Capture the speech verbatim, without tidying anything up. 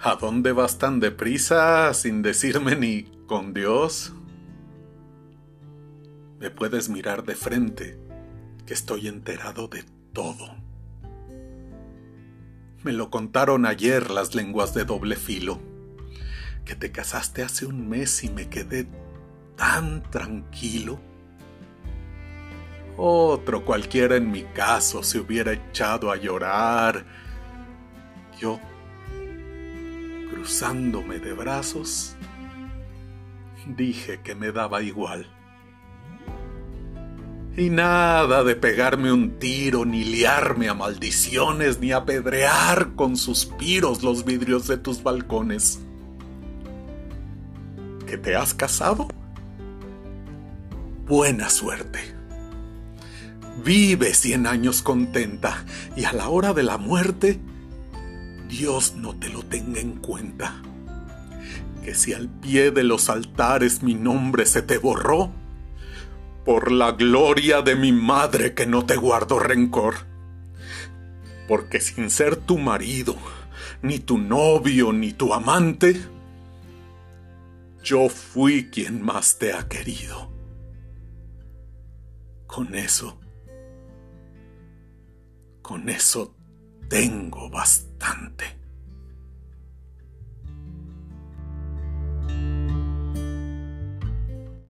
¿A dónde vas tan deprisa sin decirme ni con Dios? Me puedes mirar de frente, que estoy enterado de todo. Me lo contaron ayer las lenguas de doble filo, que te casaste hace un mes y me quedé tan tranquilo. Otro cualquiera en mi caso se hubiera echado a llorar. Yo, cruzándome de brazos, dije que me daba igual. Y nada de pegarme un tiro, ni liarme a maldiciones, ni apedrear con suspiros los vidrios de tus balcones. ¿Que te has casado? Buena suerte. Vive cien años contenta, y a la hora de la muerte, Dios no te lo tenga en cuenta. Que si al pie de los altares mi nombre se te borró, por la gloria de mi madre que no te guardo rencor. Porque sin ser tu marido, ni tu novio, ni tu amante, yo fui quien más te ha querido. Con eso, con eso tengo bastante.